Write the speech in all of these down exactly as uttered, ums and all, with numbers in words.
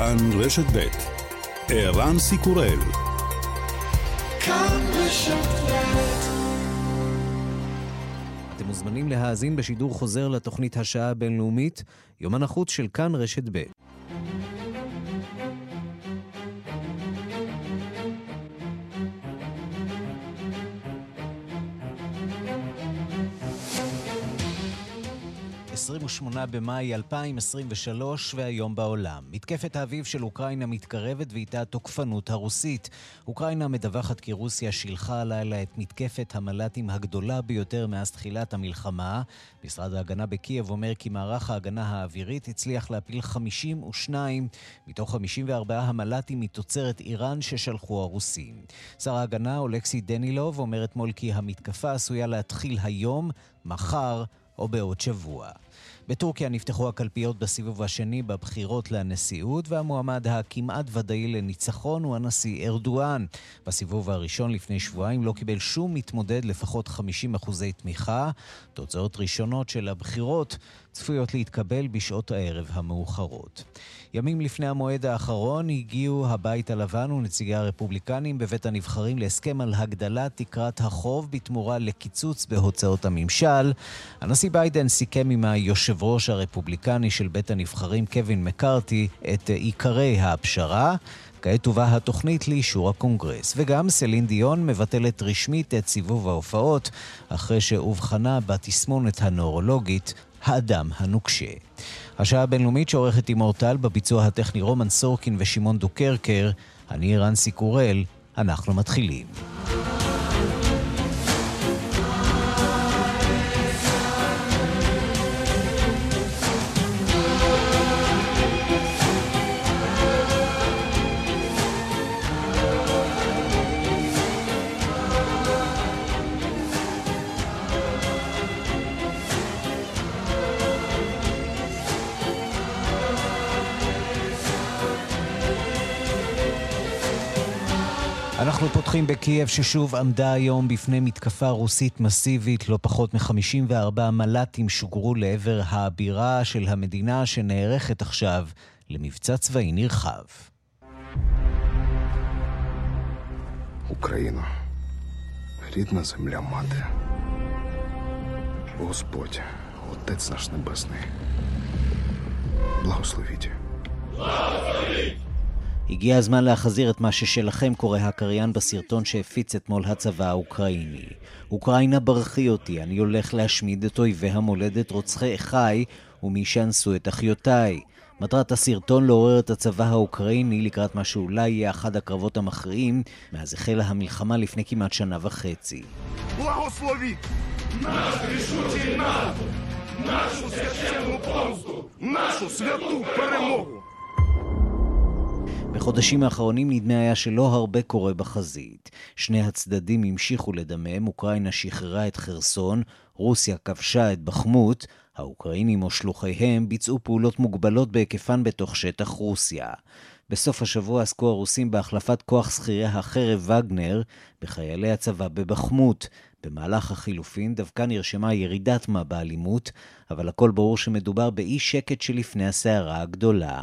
כאן רשת בית. ערן סיקורל. כאן רשת בית. אתם מוזמנים להאזין בשידור חוזר לתוכנית השעה הבינלאומית, יומן החוץ של כאן רשת בית. עשרים ושמונה במאי אלפיים עשרים ושלוש, והיום בעולם. מתקפת האביב של אוקראינה מתקרבת ואיתה התוקפנות הרוסית. אוקראינה מדווחת כי רוסיה שילחה הלילה את מתקפת המל"טים הגדולה ביותר מאז תחילת המלחמה. משרד ההגנה בקייב אומר כי מערך ההגנה האווירית הצליח להפיל חמישים ושניים מתוך חמישים וארבעה המל"טים מתוצרת איראן ששלחו הרוסים. שר ההגנה אולקסי דנילוב אומר אתמול כי המתקפה עשויה להתחיל היום, מחר או בעוד שבוע. בטורקיה נפתחו הקלפיות בסיבוב השני בבחירות לנשיאות, והמועמד הכמעט ודאי לניצחון הוא הנשיא ארדואן. בסיבוב הראשון לפני שבועיים לא קיבל שום מתמודד לפחות חמישים אחוז תמיכה. תוצאות ראשונות של הבחירות צפויות להתקבל בשעות הערב המאוחרות. ימים לפני המועד האחרון הגיעו הבית הלבן ונציגי הרפובליקנים בבית הנבחרים להסכם על הגדלת תקרת החוב בתמורה לקיצוץ בהוצאות הממשל. הנשיא ביידן סיכם עם היושב ראש הרפובליקני של בית הנבחרים קווין מקארתי את עיקרי הפשרה. כעת הובאה התוכנית לאישור הקונגרס. וגם סלין דיון מבטלת רשמית את סיבוב ההופעות אחרי שאובחנה בתסמונת הנורולוגית האדם הנוקשה. השעה הבינלאומית שעורכת עם אורטל, בביצוע הטכני רומן סורקין ושמעון דוקרקר. אני ערן סיקורל, אנחנו מתחילים. פותחים בקייב ששוב עמדה היום בפני מתקפה רוסית מסיבית. לא פחות מ-חמישים וארבעה מל"טים שוגרו לעבר הבירה של המדינה שנערכת עכשיו למבצע צבאי נרחב. Украина, родная земля мати. Господь, Отец наш небесный, благословите. Благословите. הגיע הזמן להחזיר את מה ששלכם, קורא הקריין בסרטון שהפיץ אתמול הצבא האוקראיני. אוקראינה, ברכי אותי, אני הולך להשמיד את אויבי המולדת, רוצחי אחיי ומי שאנסו את אחיותיי. מטרת הסרטון לעורר את הצבא האוקראיני לקראת מה שאולי יהיה אחד הקרבות המכריעים מאז החלה המלחמה לפני כמעט שנה וחצי. בלגוסלובי! נשרישותי נאטו! נאשו סשנו פרמסטו! נאשו סלטו פרמוגו! בחודשים האחרונים נדמה היה שלא הרבה קורה בחזית. שני הצדדים המשיכו לדמם, אוקראינה שחררה את חרסון, רוסיה כבשה את בחמות, האוקראינים או שלוחיהם ביצעו פעולות מוגבלות בהיקפן בתוך שטח רוסיה. בסוף השבוע עסקו הרוסים בהחלפת כוח שכירי החרב וגנר בחיילי הצבא בבחמות. במהלך החילופין דווקא נרשמה ירידת מה באלימות, אבל הכל ברור שמדובר באי שקט שלפני הסערה הגדולה.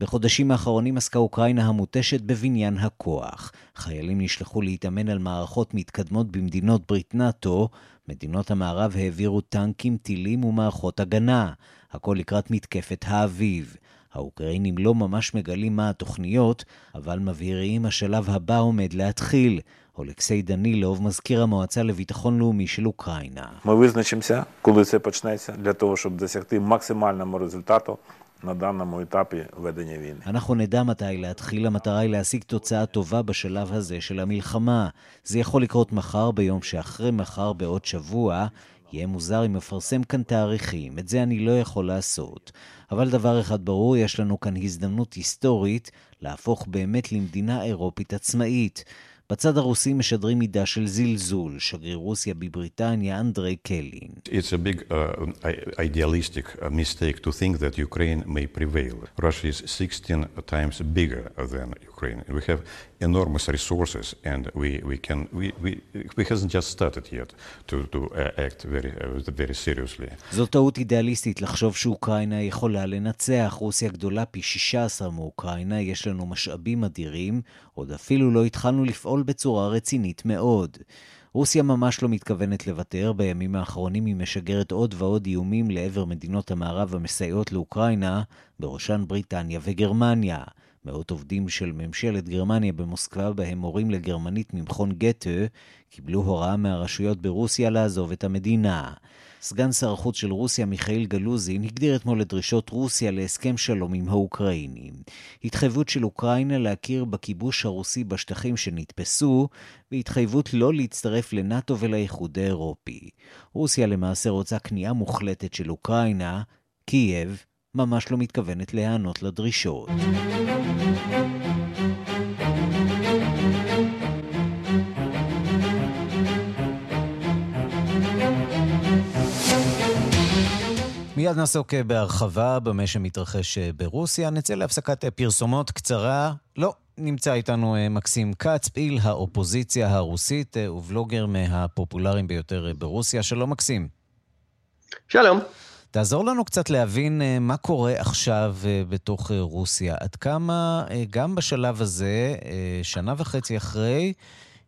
בחודשים האחרונים עסקה אוקראינה המותשת בבניין הכוח. חיילים נשלחו להתאמן על מערכות מתקדמות במדינות ברית נאטו. מדינות המערב העבירו טנקים, טילים ומערכות הגנה. הכל לקראת מתקפת האביב. האוקראינים לא ממש מגלים מה התוכניות, אבל מבהירים השלב הבא עומד להתחיל. אולקסי דנילוב, מזכיר המועצה לביטחון לאומי של אוקראינה. Мы визначимся, коли це почнеться, для того, щоб досягти максимального результату. אנחנו נדע מתי להתחיל. המטרה היא להשיג תוצאה טובה בשלב הזה של המלחמה. זה יכול לקרות מחר, ביום שאחרי מחר, בעוד שבוע. יהיה מוזר אם מפרסם כאן תאריכים, את זה אני לא יכול לעשות. אבל דבר אחד ברור, יש לנו כאן הזדמנות היסטורית להפוך באמת למדינה אירופית עצמאית. בצד הרוסי משדרים מידה של זלזול, שגריר רוסיה בבריטניה אנדרי קלין. It's a big uh, idealistic mistake to think that Ukraine may prevail. Russia is sixteen times bigger than Ukraine. We have enormous resources and we we can we we we hasn't just started yet to to act very uh, very seriously. זאת טעות אידיאליסטית לחשוב שאוקראינה יכולה לנצח. רוסיה גדולה פי שישה עשר מאוקראינה, יש לנו משאבים אדירים, עוד אפילו לא התחלנו לפעול בצורה רצינית מאוד. רוסיה ממש לא מתכוונת לוותר, בימים האחרונים היא משגרת עוד ועוד איומים לעבר מדינות המערב המסייעות לאוקראינה, בראשן בריטניה וגרמניה. מאות עובדים של ממשלת גרמניה במוסקבה, בהם מורים לגרמנית ממכון גתה, קיבלו הוראה מהרשויות ברוסיה לעזוב את המדינה. סגן שר החוץ של רוסיה, מיכאל גלוזין, הגדיר אתמול את דרישות רוסיה להסכם שלום עם האוקראינים. התחייבות של אוקראינה להכיר בכיבוש הרוסי בשטחים שנתפסו, והתחייבות לא להצטרף לנאטו ולאיחוד האירופי. רוסיה למעשה רוצה כניעה מוחלטת של אוקראינה, קייב ממש לא מתכוונת להיענות לדרישות. מיד נעסוק בהרחבה במה שמתרחש ברוסיה. נצא להפסקת פרסומות קצרה. לא, נמצא איתנו מקסים קץ, פעיל האופוזיציה הרוסית ובלוגר מהפופולריים ביותר ברוסיה. שלום מקסים. שלום. תעזור לנו קצת להבין מה קורה עכשיו בתוך רוסיה. עד כמה גם בשלב הזה, שנה וחצי אחרי,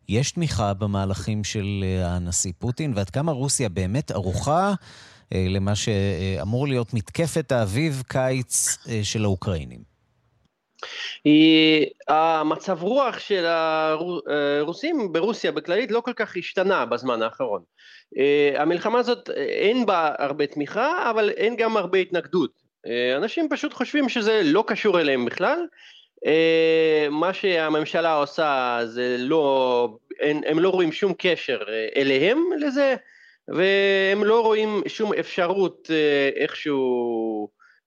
יש תמיכה במהלכים של הנשיא פוטין, ועד כמה רוסיה באמת ערוכה למה שאמור להיות מתקפת האביב קיץ של האוקראינים. המצב רוח של הרוסים ברוסיה בכללית לא כל כך השתנה בזמן האחרון. המלחמה הזאת אין בה הרבה תמיכה, אבל אין גם הרבה התנגדות. אנשים פשוט חושבים שזה לא קשור אליהם בכלל. מה שהממשלה עושה זה לא, הם לא רואים שום קשר אליהם לזה, והם לא רואים שום אפשרות איכשהו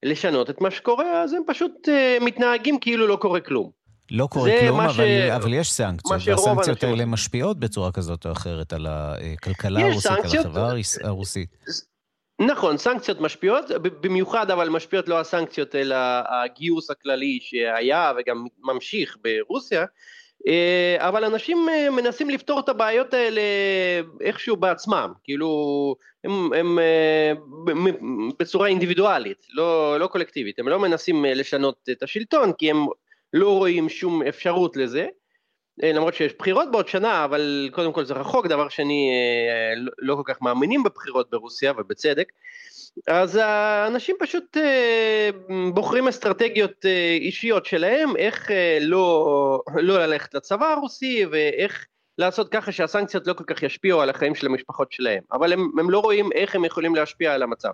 לשנות את מה שקורה, אז הם פשוט מתנהגים כאילו לא קורה כלום. לא קורה כלום, אבל, ש... אבל יש סנקציות, והסנקציות האלה משפיעות בצורה כזאת או אחרת על הכלכלה הרוסית, על החברה הרוסית. נכון, סנקציות משפיעות, במיוחד אבל משפיעות לא הסנקציות, אלא הגיוס הכללי שהיה וגם ממשיך ברוסיה, אבל אנשים מנסים לפתור את הבעיות האלה איכשהו בעצמם, כאילו הם, הם בצורה אינדיבידואלית, לא, לא קולקטיבית, הם לא מנסים לשנות את השלטון, כי הם לא רואים שום אפשרות לזה, למרות שיש בחירות בעוד שנה, אבל קודם כל זה רחוק, דבר שני, לא כל כך מאמינים בבחירות ברוסיה, ובצדק, אז האנשים פשוט בוחרים אסטרטגיות אישיות שלהם, איך לא, לא ללכת לצבא הרוסי, ואיך לעשות ככה שהסנקציות לא כל כך ישפיעו על החיים של המשפחות שלהם, אבל הם, הם לא רואים איך הם יכולים להשפיע על המצב.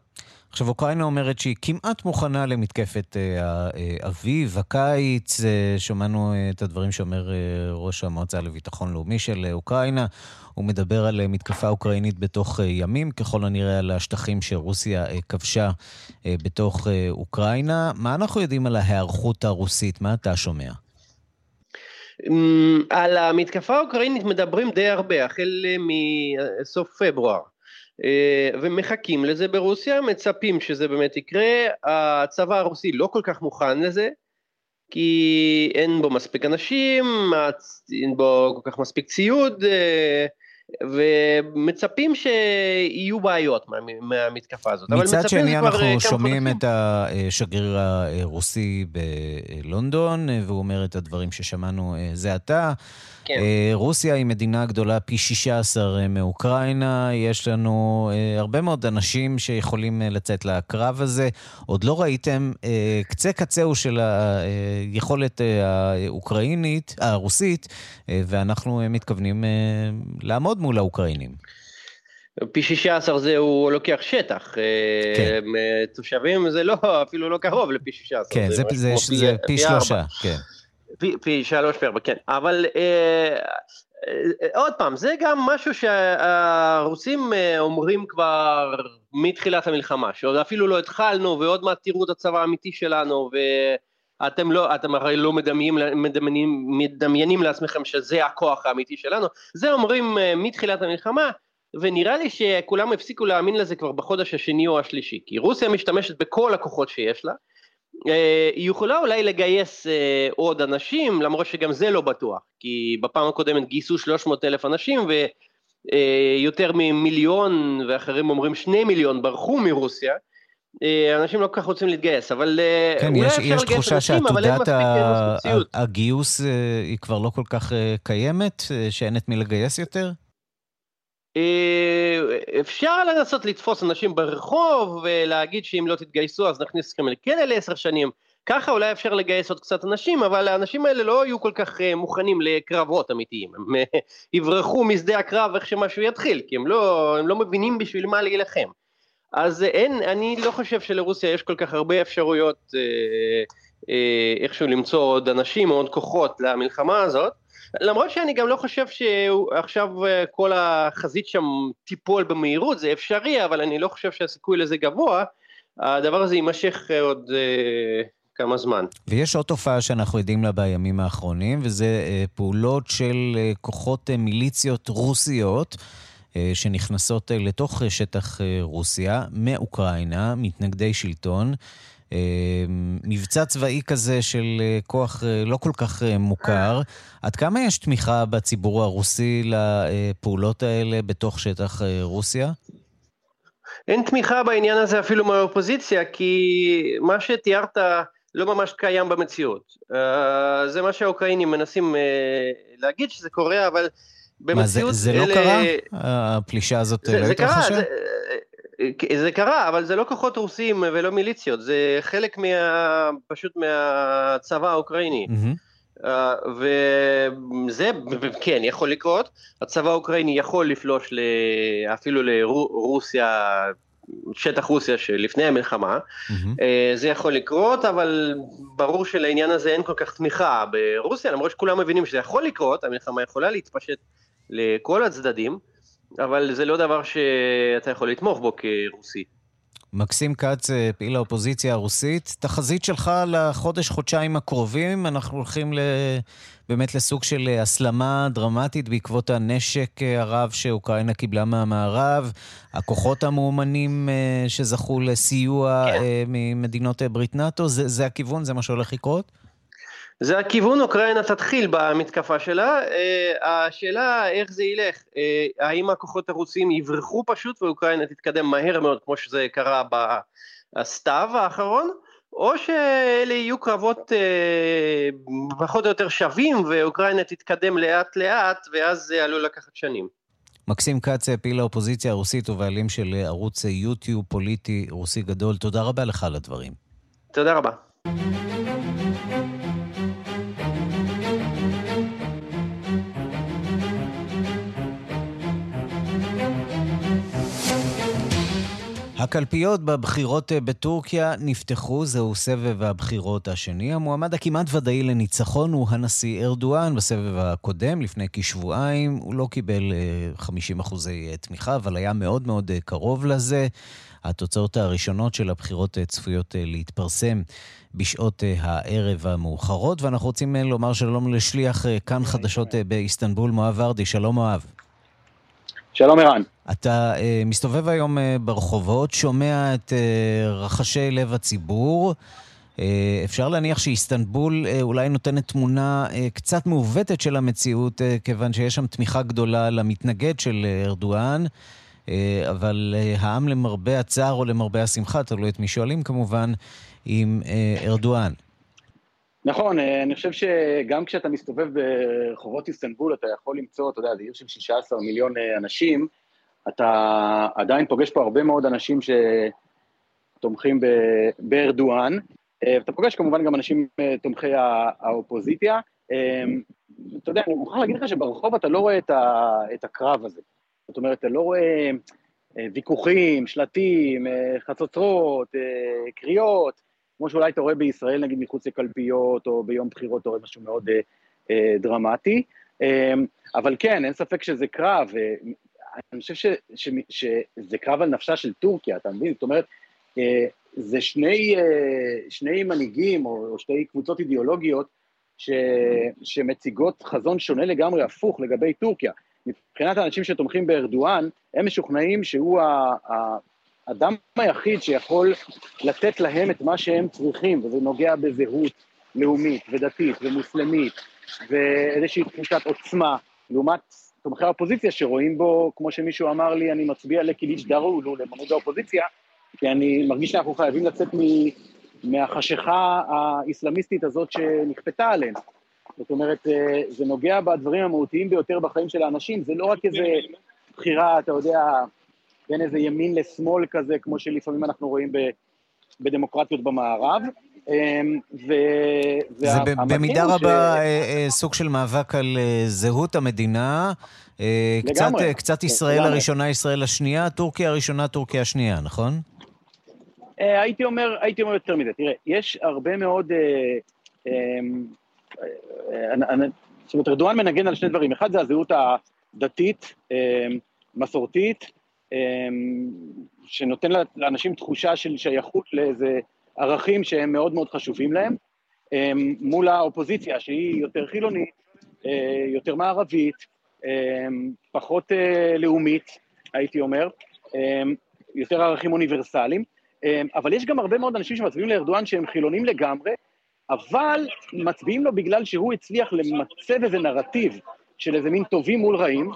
עכשיו, אוקראינה אומרת שהיא כמעט מוכנה למתקפת האביב, הקיץ, שמענו את הדברים שאומר ראש המועצה לביטחון לאומי של אוקראינה, הוא מדבר על מתקפה אוקראינית בתוך ימים, ככל הנראה על השטחים שרוסיה כבשה בתוך אוקראינה. מה אנחנו יודעים על ההיערכות הרוסית? מה אתה שומע? על המתקפה האוקראינית מדברים די הרבה, החל מסוף פברואר, ומחכים לזה ברוסיה, מצפים שזה באמת יקרה, הצבא הרוסי לא כל כך מוכן לזה, כי אין בו מספיק אנשים, אין בו כל כך מספיק ציוד, ומצפים שיהיו בעיות מהמתקפה הזאת. מצד שני אנחנו שומעים את השגריר הרוסי בלונדון, והוא אומר את הדברים ששמענו זה עתה. רוסיה היא מדינה גדולה פי שישה עשר מאוקראינה, יש לנו הרבה מאוד אנשים שיכולים לצאת לקרב הזה, עוד לא ראיתם קצה קצהו של היכולת האוקראינית, הרוסית, ואנחנו מתכוונים לעמוד מול האוקראינים. פי שישה עשר זה הוא לוקח שטח, כן. תושבים זה לא, אפילו לא קרוב לפי שישה עשר. כן, זה, זה, זה, פי, זה פי שלושה, כן. פי, פי שלוש פרבה, כן, אבל אה, אה, עוד פעם, זה גם משהו שהרוסים אומרים כבר מתחילת המלחמה, שעוד אפילו לא התחלנו, ועוד מעט תראו את הצבא האמיתי שלנו, אתם לא, אתם הרי לא מדמיינים, מדמיינים, מדמיינים לעצמכם שזה הכוח האמיתי שלנו. זה אומרים מתחילת המלחמה, ונראה לי שכולם הפסיקו להאמין לזה כבר בחודש השני או השלישי, כי רוסיה משתמשת בכל הכוחות שיש לה, היא יכולה אולי לגייס עוד אנשים, למרות שגם זה לא בטוח, כי בפעם הקודמת גייסו שלוש מאות אלף אנשים, ויותר ממיליון, ואחרים אומרים שני מיליון, ברחו מרוסיה, אנשים לא כל כך רוצים להתגייס, אבל כן, אולי יש, אפשר יש לגייס אנשים, אבל אין מספיק מציאות. הגיוס היא כבר לא כל כך קיימת, שאין את מי לגייס יותר? אפשר לנסות לתפוס אנשים ברחוב ולהגיד שאם לא תתגייסו אז נכניס אתכם לכלא לעשר שנים, ככה אולי אפשר לגייס עוד קצת אנשים, אבל האנשים האלה לא יהיו כל כך מוכנים לקרבות אמיתיים, הם יברחו משדה הקרב איך שמשהו יתחיל, כי הם לא, הם לא מבינים בשביל מה להילחם. אז אין, אני לא חושב שלרוסיה יש כל כך הרבה אפשרויות איכשהו למצוא עוד אנשים או עוד כוחות למלחמה הזאת, למרות שאני גם לא חושב שעכשיו כל החזית שם טיפול במהירות, זה אפשרי, אבל אני לא חושב שהסיכוי לזה גבוה, הדבר הזה יימשך עוד אה, כמה זמן. ויש עוד תופעה שאנחנו יודעים לה בימים האחרונים, וזה אה, פעולות של אה, כוחות אה, מיליציות רוסיות, אה, שנכנסות אה, לתוך אה, שטח אה, רוסיה, מאוקראינה, מתנגדי שלטון, מבצע צבאי כזה של כוח לא כל כך מוכר. עד כמה יש תמיכה בציבור הרוסי לפעולות האלה בתוך שטח רוסיה? אין תמיכה בעניין הזה אפילו מהאופוזיציה, כי מה שתיארת לא ממש קיים במציאות. זה מה שהאוקראינים מנסים להגיד שזה קורה, אבל במציאות זה לא קרה? הפלישה הזאת לא התרחשה? זה קרה, אבל זה לא כוחות רוסיים ולא מיליציות, זה חלק מה, פשוט מהצבא האוקראיני, mm-hmm. uh, וזה כן יכול לקרות, הצבא האוקראיני יכול לפלוש ל, אפילו לרוסיה, שטח רוסיה שלפני המלחמה, mm-hmm. uh, זה יכול לקרות, אבל ברור שלעניין הזה אין כל כך תמיכה ברוסיה, למרות שכולם מבינים שזה יכול לקרות, המלחמה יכולה להתפשט לכל הצדדים, אבל זה לא דבר שאתה יכול לתמוך בו כרוסי. מקסים קאץ, פעיל האופוזיציה הרוסית, תחזית שלך לחודש, חודשיים הקרובים, אנחנו הולכים באמת לסוג של הסלמה דרמטית בעקבות הנשק הרב שאוקראינה קיבלה מהמערב, הכוחות המאומנים שזכו לסיוע ממדינות ברית נאטו, זה, זה הכיוון, זה מה שהולך לקרות? זה הכיוון, אוקראינה תתחיל במתקפה שלה, השאלה איך זה ילך, האם הכוחות הרוסיים יברחו פשוט ואוקראינה תתקדם מהר מאוד כמו שזה קרה בסתיו האחרון, או שאלה יהיו קרבות פחות או יותר שווים ואוקראינה תתקדם לאט לאט ואז זה עלול לקחת שנים. מקסים קאץ, פעיל האופוזיציה הרוסית ובעלים של ערוץ יוטיוב פוליטי רוסי גדול, תודה רבה לך על הדברים. תודה רבה. הקלפיות בבחירות בטורקיה נפתחו, זהו סבב הבחירות השני. המועמד הכמעט ודאי לניצחון הוא הנשיא ארדואן. בסבב הקודם, לפני כשבועיים, הוא לא קיבל חמישים אחוזי תמיכה, אבל היה מאוד מאוד קרוב לזה. התוצאות הראשונות של הבחירות צפויות להתפרסם בשעות הערב המאוחרות, ואנחנו רוצים לומר שלום לשליח כאן חדשות באיסטנבול, מואב ורדי. שלום מואב. שלום ערן. אתה uh, מסתובב היום uh, ברחובות, שומע את uh, רחשי לב הציבור. Uh, אפשר להניח שאיסטנבול uh, אולי נותנת תמונה uh, קצת מעוותת של המציאות, uh, כיוון שיש שם תמיכה גדולה למתנגד של uh, ארדואן, uh, אבל uh, העם למרבה הצער או למרבה השמחה, תלוי את מי שואלים כמובן, עם uh, ארדואן. נכון, אני חושב שגם כשאתה מסתובב ברחובות איסטנבול, אתה יכול למצוא, אתה יודע, זה עיר של שישה עשר מיליון אנשים, אתה עדיין פוגש פה הרבה מאוד אנשים שתומכים בארדואן, ואתה פוגש כמובן גם אנשים תומכי האופוזיציה, אתה יודע, אני מוכרח להגיד לך שברחוב אתה לא רואה את הקרב הזה, זאת אומרת, אתה לא רואה ויכוחים, שלטים, חצוצרות, קריאות, כמו שאולי אתה רואה בישראל, נגיד מחוץ לקלפיות, או ביום בחירות, אתה רואה משהו מאוד אה, אה, דרמטי, אה, אבל כן, אין ספק שזה קרב, אה, אני חושב ש, ש, ש, שזה קרב על נפשה של טורקיה, אתה מבין? זאת אומרת, אה, זה שני, שני מנהיגים או שתי קבוצות אידיאולוגיות ש, שמציגות חזון שונה לגמרי הפוך לגבי טורקיה. מבחינת האנשים שתומכים בארדואן, הם משוכנעים שהוא האדם היחיד שיכול לתת להם את מה שהם צריכים, וזה נוגע בזהות לאומית ודתית ומוסלמית, ואיזושהי תחושת עוצמה, לעומת תומכי האופוזיציה שרואים בו, כמו שמישהו אמר לי, אני מצביע לקיליץ' דרולו, למנהיג האופוזיציה, כי אני מרגיש שאנחנו חייבים לצאת מהחשיכה האסלאמיסטית הזאת שנכפתה עלינו. זאת אומרת, זה נוגע בדברים המהותיים ביותר בחיים של האנשים, זה לא רק איזה בחירה, אתה יודע, בין איזה ימין לשמאל כזה, כמו שלפעמים אנחנו רואים בדמוקרטיות במערב. זה במידה רבה סוג של מאבק על זהות המדינה, קצת ישראל הראשונה, ישראל השנייה, טורקיה הראשונה, טורקיה השנייה, נכון? הייתי אומר, הייתי אומר יותר מזה, תראה, יש הרבה מאוד... זאת אומרת, ארדואן מנגן על שני דברים, אחד זה הזהות הדתית, מסורתית, שנותן לאנשים תחושה של שייכות לאיזה ערכים שהם מאוד מאוד חשובים להם, מול האופוזיציה שהיא יותר חילונית, יותר מערבית, פחות לאומית, הייתי אומר, יותר ערכים אוניברסליים, אבל יש גם הרבה מאוד אנשים שמצביעים לארדואן שהם חילונים לגמרי, אבל מצביעים לו בגלל שהוא הצליח למצב איזה נרטיב של איזה מין טובים מול רעים,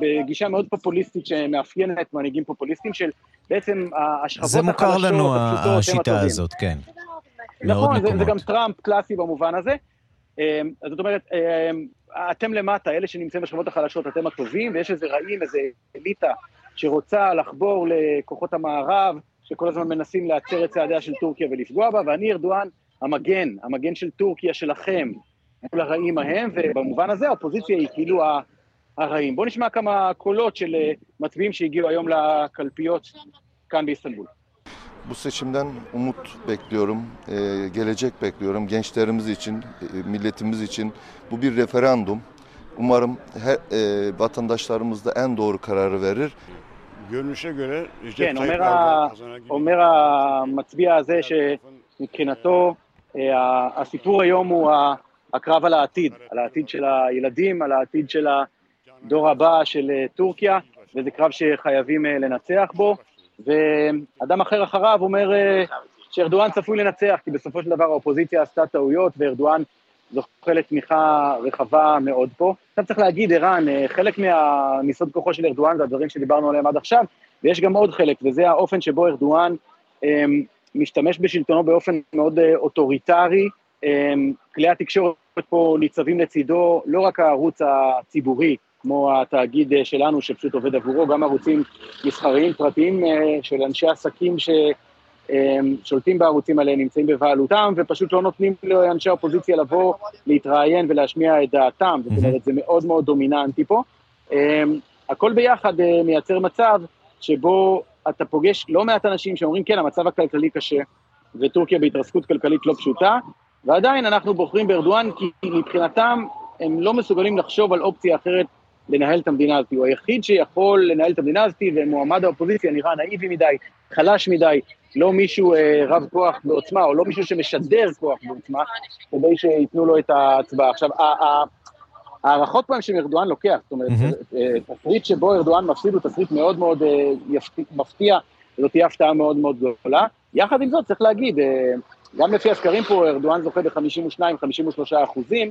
בגישה מאוד פופוליסטית שמאפיינת מנהיגים פופוליסטים של בעצם השכבות החלשות. זה מוכר לנו השיטה הזאת, כן. נכון, זה גם טראמפ קלאסי במובן הזה. זאת אומרת, אתם למטה, אלה שנמצאים בשכבות החלשות, אתם הטובים, ויש איזה רעים, איזה אליטה שרוצה לחבור לכוחות המערב, שכל הזמן מנסים לעצר את צעדיה של טורקיה ולפגוע בה, ואני ארדואן, המגן, המגן של טורקיה שלכם, כל הרעים ההם, ובמובן הזה האופוזיציה היא כאילו הרעים. בואו נשמע כמה קולות של מצביעים שהגיעו היום לקלפיות כאן באיסטנבול. Bu seçimden umut bekliyorum, gelecek bekliyorum, gençlerimiz için, milletimiz için. Bu bir referandum. Umarım her vatandaşlarımız da en doğru kararı verir. görünüşe göre Recep Tayyip Erdoğan kazanacak. אומר המצביע הזה שמבחינתו הסיפור היום הוא הקרב על העתיד, על העתיד של הילדים, על העתיד של הדור הבא של טורקיה, וזה קרב שחייבים לנצח בו, ואדם אחר אחריו אומר שארדואן צפוי לנצח, כי בסופו של דבר האופוזיציה עשתה טעויות, וארדואן זוכה לתמיכה רחבה מאוד פה. עכשיו צריך להגיד, ערן, חלק מהמיסוד כוחו של ארדואן, זה הדברים שדיברנו עליהם עד עכשיו, ויש גם עוד חלק, וזה האופן שבו ארדואן משתמש בשלטונו באופן מאוד אוטוריטרי, כלי התקשורת פה ניצבים לצידו, לא רק הערוץ הציבורי, כמו התאגיד שלנו שפשוט עובד עבורו, גם ערוצים מסחריים פרטיים של אנשי עסקים ששולטים בערוצים האלה, נמצאים בבעלותם, ופשוט לא נותנים לאנשי האופוזיציה לבוא, להתראיין ולהשמיע את דעתם, זאת אומרת, זה מאוד מאוד דומיננטי פה. הכל ביחד מייצר מצב שבו אתה פוגש לא מעט אנשים שאומרים, כן, המצב הכלכלי קשה, וטורקיה בהתרסקות כלכלית לא פשוטה, ועדיין אנחנו בוחרים בארדואן, כי מבחינתם הם לא מסוגלים לחשוב על אופציה אחרת לנהל את המדינה הזאת. הוא היחיד שיכול לנהל את המדינה הזאת, ומועמד האופוזיציה נראה נאיבי מדי, חלש מדי, לא מישהו אה, רב כוח בעוצמה, או לא מישהו שמשדר כוח בעוצמה, כדי שיתנו לו את ההצבעה. עכשיו, הערכות פעם שארדואן לוקח, זאת אומרת, mm-hmm. תסריט שבו ארדואן מפסיד, הוא תסריט מאוד מאוד אה, מפתיע, זאת תהיה הפתעה מאוד מאוד גדולה. יחד עם זאת, צריך להגיד, אה, גם לפי הסקרים פה, ארדואן זוכה ב-חמישים ושניים עד חמישים ושלושה אחוזים,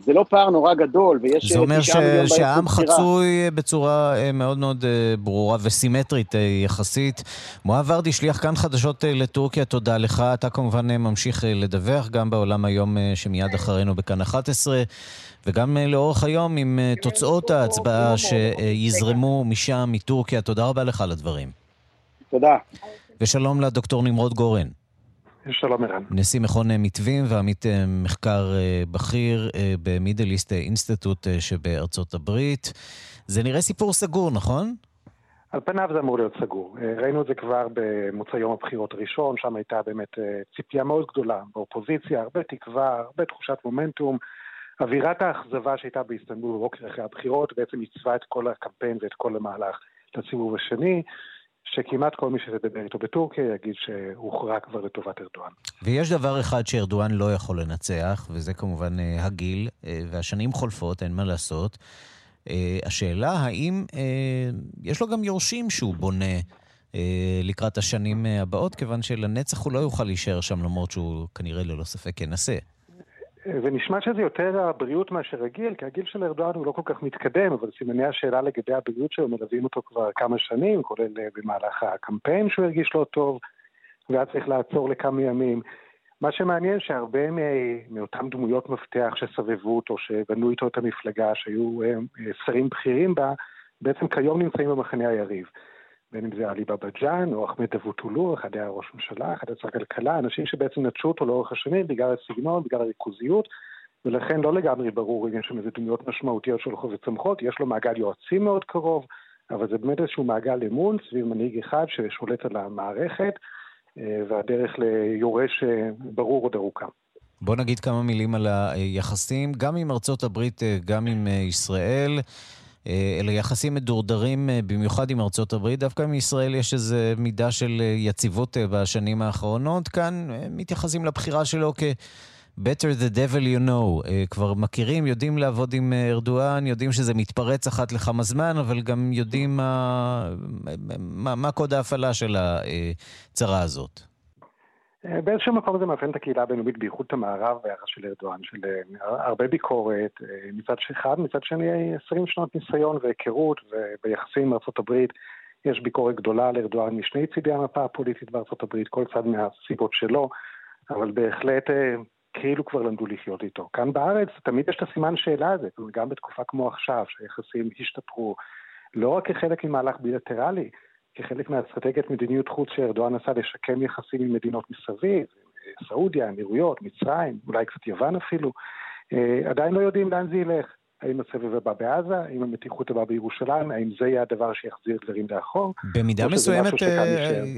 זה לא פער נורא גדול, ויש... זה אומר שהעם חצוי בצורה מאוד מאוד ברורה וסימטרית יחסית. מואב ורדי, שליח כאן חדשות לטורקיה, תודה לך. אתה כמובן ממשיך לדווח גם בעולם היום שמיד אחרינו בכאן אחת עשרה, וגם לאורך היום עם תוצאות ההצבעה שיזרמו משם, מטורקיה. תודה רבה לך על הדברים. תודה. ושלום לדוקטור נמרוד גורן. שלום ערן. נשיא מכון מתווים ועמית מחקר בכיר במידל איסט אינסטיטוט שבארצות הברית. זה נראה סיפור סגור, נכון? על פניו זה אמור להיות סגור. ראינו את זה כבר במוצא יום הבחירות הראשון, שם הייתה באמת ציפייה מאוד גדולה באופוזיציה, הרבה תקווה, הרבה תחושת מומנטום. אווירת האכזבה שהייתה באיסטנבול בבוקר אחרי הבחירות בעצם ייצבה את כל הקמפיין ואת כל המהלך לסיבוב השני. שכמעט כל מי שתדבר איתו בטורקיה יגיד שהוכרע כבר לטובת ארדואן. ויש דבר אחד שארדואן לא יכול לנצח, וזה כמובן הגיל, והשנים חולפות, אין מה לעשות. השאלה האם יש לו גם יורשים שהוא בונה לקראת השנים הבאות, כיוון שלנצח הוא לא יוכל להישאר שם, למרות שהוא כנראה ללא ספק ינסה. ונשמע שזה יותר הבריאות מאשר הגיל, כי הגיל של ארדואן הוא לא כל כך מתקדם, אבל סימני השאלה לגבי הבריאות שלו מלווים אותו כבר כמה שנים, כולל במהלך הקמפיין שהוא הרגיש לא טוב, ואז צריך לעצור לכמה ימים. מה שמעניין שהרבה מאותם דמויות מפתח שסבבו אותו, שבנו איתו את המפלגה, שהיו שרים בכירים בה, בעצם כיום נמצאים במחנה היריב. בין אם זה עלי בבג'אן או אחמד דבוטולו, אחד היה ראש ממשלה, אחד היה כלכלה, אנשים שבעצם נטשו אותו לאורך השנים בגלל הסגנון, בגלל הריכוזיות, ולכן לא לגמרי ברור אם יש שם איזה דמויות משמעותיות שהולכות וצמחות, יש לו מעגל יועצים מאוד קרוב, אבל זה באמת איזשהו מעגל אמון סביב מנהיג אחד ששולט על המערכת, והדרך ליורש ברור עוד ארוכה. בוא נגיד כמה מילים על היחסים, גם עם ארצות הברית, גם עם ישראל, אלה יחסים מדורדרים במיוחד עם ארצות הברית, דווקא מישראל יש איזו מידה של יציבות בשנים האחרונות, כאן מתייחסים לבחירה שלו כ-better the devil you know, כבר מכירים, יודעים לעבוד עם ארדואן, יודעים שזה מתפרץ אחת לכמה זמן, אבל גם יודעים מה, מה, מה קוד ההפעלה של הצרה הזאת. באיזשהו מקום זה מאפיין את הקהילה הבינלאומית, בייחוד את המערב והערה של ארדואן, של הרבה ביקורת, מצד אחד, מצד שני, עשרים שנות ניסיון והיכרות, וביחסים עם ארצות הברית יש ביקורת גדולה על ארדואן משני צידי המפה הפוליטית בארצות הברית, כל צד מהסיבות שלו, אבל בהחלט כאילו כבר למדו לחיות איתו. כאן בארץ תמיד יש את הסימן שאלה הזה, גם בתקופה כמו עכשיו, שהיחסים השתפרו, לא רק כחלק ממהלך בילטרלי, כחלק מהאסטרטגיית מדיניות חוץ שארדואן עשה לשקם יחסים עם מדינות מסביב, סעודיה, אמירויות, מצרים, אולי קצת יוון אפילו, עדיין לא יודעים לאן זה ילך. האם הסבב הבא בעזה, האם המתיחות הבאה בירושלים, האם זה יהיה הדבר שיחזיר דברים לאחור? במידה מסוימת,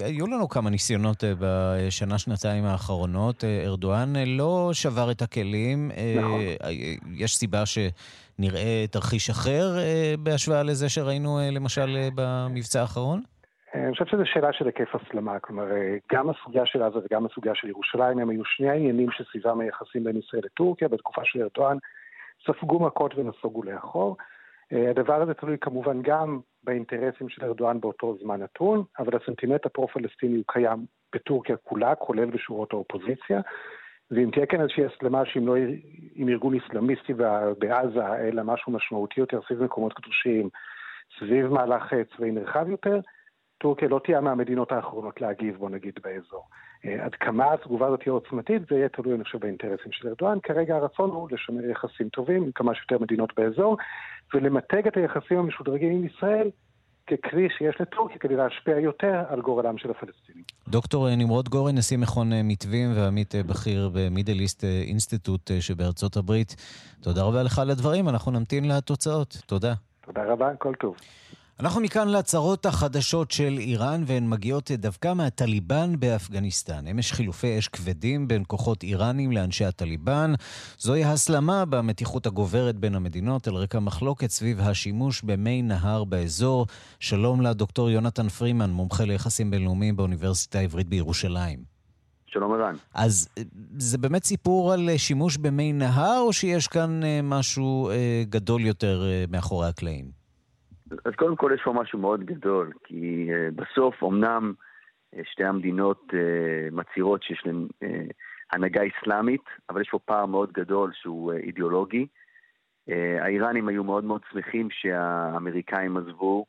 היו לנו כמה ניסיונות בשנה, שנתיים האחרונות. ארדואן לא שבר את הכלים. נכון. יש סיבה שנראה תרחיש אחר בהשוואה לזה שראינו למשל במבצע האחרון? אני חושב שזו שאלה של היקף הסלמה, כלומר, גם הסוגיה של עזה וגם הסוגיה של ירושלים, הם היו שני העניינים שסביבם היחסים בין ישראל לטורקיה, בתקופה של ארדואן, ספגו מכות ונסוגו לאחור. הדבר הזה תלוי כמובן גם באינטרסים של ארדואן באותו זמן נתון, אבל הסנטימט הפרו-פלסטיני הוא קיים בטורקיה כולה, כולל בשורות האופוזיציה, ואם תהיה כאן איזושהי הסלמה, שאם לא עם ארגון אסלאמיסטי בעזה, אלא משהו משמעותי יותר סביב מקומות קדושים, סביב מהלך צבאי נרחב יותר, טורקיה לא תהיה מהמדינות האחרונות להגיב, בוא נגיד, באזור. עד כמה התגובה הזאת תהיה עוצמתית, זה יהיה תלוי אני חושב באינטרסים של ארדואן. כרגע הרצון הוא לשמר יחסים טובים, כמה שיותר מדינות באזור, ולמתג את היחסים המשודרגים עם ישראל, ככלי שיש לטורקיה כדי להשפיע יותר על גורלם של הפלסטינים. דוקטור נמרוד גורן, נשיא מכון מתווים ועמית בכיר במידל איסט אינסטיטוט שבארצות הברית, תודה רבה לך על הדברים, אנחנו נמתין לתוצאות. תודה. תודה רבה, כל טוב. אנחנו מכאן להצהרות החדשות של איראן, והן מגיעות דווקא מהטליבן באפגניסטן. אמש חילופי אש כבדים בין כוחות איראנים לאנשי הטליבן. זוהי הסלמה במתיחות הגוברת בין המדינות, אל רקע מחלוקת סביב השימוש במי נהר באזור. שלום לדוקטור יונתן פרימן, מומחה ליחסים בינלאומיים באוניברסיטה העברית בירושלים. שלום ערן. אז זה באמת סיפור על שימוש במי נהר, או שיש כאן משהו גדול יותר מאחורי הקלעים? אז קודם כל יש פה משהו מאוד גדול, כי בסוף אומנם שתי המדינות מצהירות שיש להן הנהגה איסלאמית, אבל יש פה פער מאוד גדול שהוא אידיאולוגי. האיראנים היו מאוד מאוד שמחים שהאמריקאים עזבו,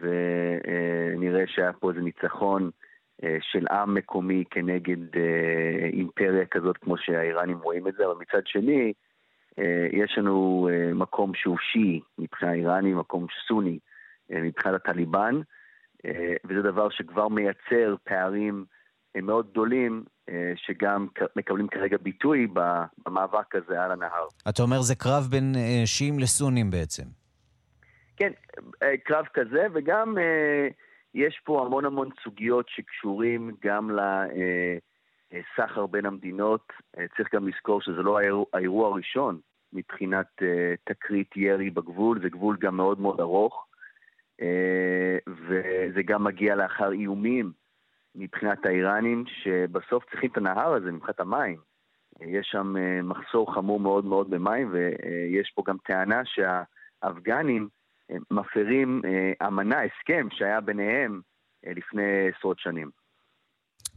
ונראה שהיה פה איזה ניצחון של עם מקומי כנגד אימפריה כזאת כמו שהאיראנים רואים את זה, אבל מצד שני, יש לנו מקום שהוא שיעי מבחינה איראני, מקום סוני מבחינת הטליבן, וזה דבר שכבר מייצר פערים מאוד גדולים שגם מקבלים כרגע ביטוי במאבק הזה על הנהר. אתה אומר זה קרב בין שיעים לסונים בעצם. כן, קרב כזה, וגם יש פה המון המון סוגיות שקשורים גם ל... סחר בין המדינות. צריך גם לזכור שזה לא האירוע הראשון מבחינת תקרית ירי בגבול, זה גבול גם מאוד מאוד ארוך, וזה גם מגיע לאחר איומים מבחינת האיראנים, שבסוף צריכים את הנהר הזה, מבחינת המים. יש שם מחסור חמור מאוד מאוד במים, ויש פה גם טענה שהאפגנים מפרים אמנה, הסכם שהיה ביניהם לפני עשרות שנים.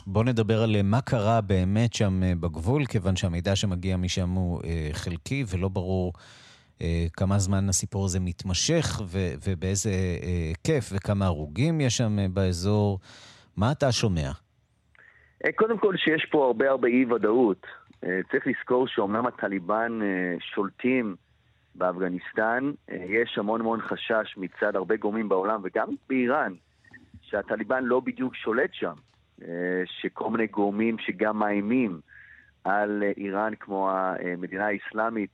בואו נדבר על מה קרה באמת שם בגבול, כיוון שהמידע שמגיע משם הוא חלקי, ולא ברור כמה זמן הסיפור הזה מתמשך, ו- ובאיזה כיף, וכמה הרוגים יש שם באזור. מה אתה שומע? קודם כל שיש פה הרבה הרבה אי ודאות. צריך לזכור שאומנם הטליבן שולטים באפגניסטן, יש המון המון חשש מצד הרבה גורמים בעולם, וגם באיראן, שהטליבן לא בדיוק שולט שם, שכל מיני גורמים שגם מאיימים על איראן כמו המדינה האסלאמית,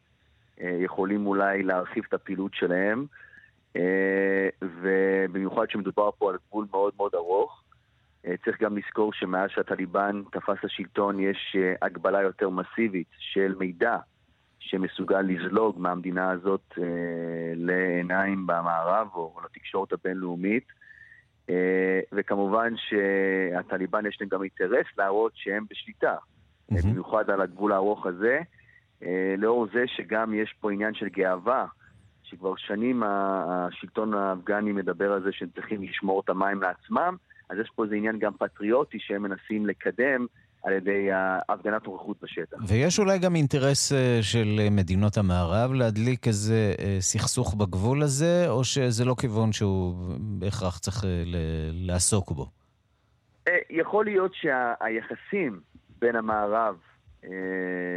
יכולים אולי להרחיב את הפעילות שלהם, ובמיוחד שמדובר פה על גבול מאוד מאוד ארוך. צריך גם לזכור שמאז שהטליבן תפס השלטון יש הגבלה יותר מסיבית של מידע שמסוגל לזלוג מהמדינה הזאת לעיניים במערב או לתקשורת הבינלאומית, וכמובן שהטליבן יש להם גם אינטרס להראות שהם בשליטה, mm-hmm. במיוחד על הגבול הארוך הזה, לאור זה שגם יש פה עניין של גאווה, שכבר שנים השלטון האפגני מדבר על זה שהם צריכים לשמור את המים לעצמם, אז יש פה איזה עניין גם פטריוטי שהם מנסים לקדם על ידי הפגנת נוכחות בשטח. ויש אולי גם אינטרס של מדינות המערב להדליק איזה סכסוך בגבול הזה, או שזה לא כיוון שהוא בהכרח צריך לעסוק בו? יכול להיות שהיחסים בין המערב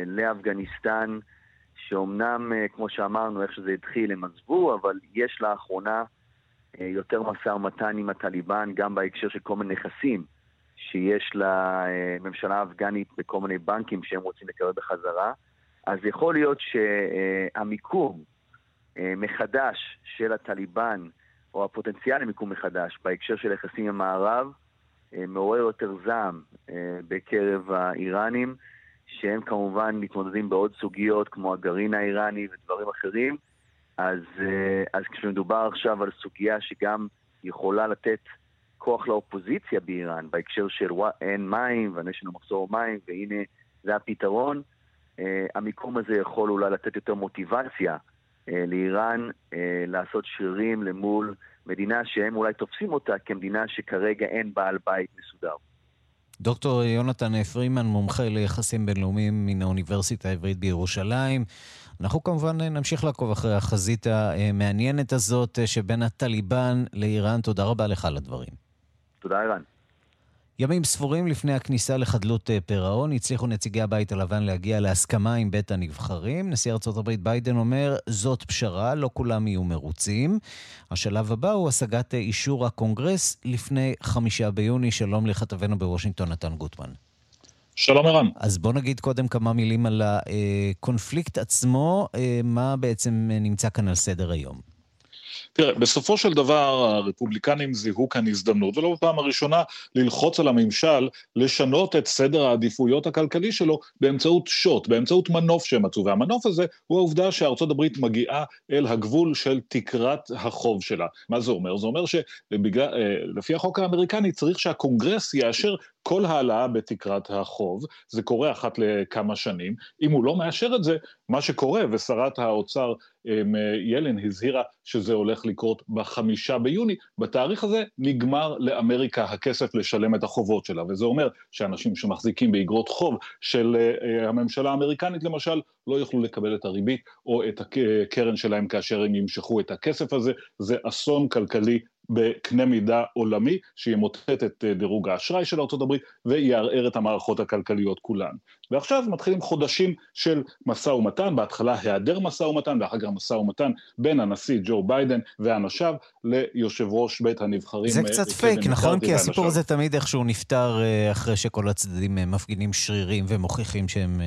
לאפגניסטן, שאומנם, כמו שאמרנו, איך שזה התחיל, הם עזבו, אבל יש לאחרונה יותר משא ומתן עם הטליבן, גם בהקשר של כל מיני נכסים שיש לממשלה האפגנית בכל מיני בנקים שהם רוצים לקבל בחזרה. אז יכול להיות שהמיקום מחדש של הטליבן, או הפוטנציאל למיקום מחדש בהקשר של היחסים עם המערב, מעורר יותר זעם בקרב האיראנים, שהם כמובן מתמודדים בעוד סוגיות כמו הגרעין האיראני ודברים אחרים. אז, אז כשמדובר עכשיו על סוגיה שגם יכולה לתת כוח לאופוזיציה באיראן, בהקשר של אין מים, ויש לנו מחסור מים, והנה זה הפתרון, המיקום הזה יכול אולי לתת יותר מוטיבציה לאיראן לעשות שירים למול מדינה שהם אולי תופסים אותה כמדינה שכרגע אין בעל בית מסודר. דוקטור יונתן פרימן, מומחה ליחסים בינלאומיים מן האוניברסיטה העברית בירושלים. אנחנו כמובן נמשיך לעקוב אחרי החזית המעניינת הזאת שבין הטליבן לאיראן. תודה רבה לך על הדברים. תודה, איראן. ימים ספורים לפני הכניסה לחדלות פירעון, הצליחו נציגי הבית הלבן להגיע להסכמה עם בית הנבחרים. נשיא ארצות הברית ביידן אומר, זאת פשרה, לא כולם יהיו מרוצים. השלב הבא הוא השגת אישור הקונגרס לפני חמישה ביוני. שלום לכתבנו בוושינגטון, נתן גוטמן. שלום ערן. אז בוא נגיד קודם כמה מילים על הקונפליקט עצמו, מה בעצם נמצא כאן על סדר היום. תראה, בסופו של דבר הרפובליקנים זיהו כאן הזדמנות, ולא בפעם הראשונה, ללחוץ על הממשל, לשנות את סדר העדיפויות הכלכלי שלו באמצעות שוט, באמצעות מנוף שהם מצאו, והמנוף הזה הוא העובדה שארצות הברית מגיעה אל הגבול של תקרת החוב שלה. מה זה אומר? זה אומר שלפי החוק האמריקני צריך שהקונגרס יאשר כל העלאה בתקרת החוב, זה קורה אחת לכמה שנים, אם הוא לא מאשר את זה, מה שקורה, ושרת האוצר ילן הזהירה שזה הולך לקרות בחמישה ביוני, בתאריך הזה נגמר לאמריקה הכסף לשלם את החובות שלה, וזה אומר שאנשים שמחזיקים באגרות חוב של הממשלה האמריקנית למשל, לא יוכלו לקבל את הריבית או את הקרן שלהם כאשר הם ימשכו את הכסף הזה, זה אסון כלכלי בקנה מידה עולמי, שימוטט את דירוג האשראי של ארצות הברית, ויערער את המערכות הכלכליות כולן. ועכשיו מתחילים חודשים של משא ומתן, בהתחלה היעדר משא ומתן, ואחר כך משא ומתן בין הנשיא ג'ו ביידן ואנשיו, ליושב ראש בית הנבחרים. זה קצת פייק, נכון? כי הסיפור הזה תמיד איכשהו נפטר, אחרי שכל הצדדים מפגינים שרירים, ומוכיחים שהם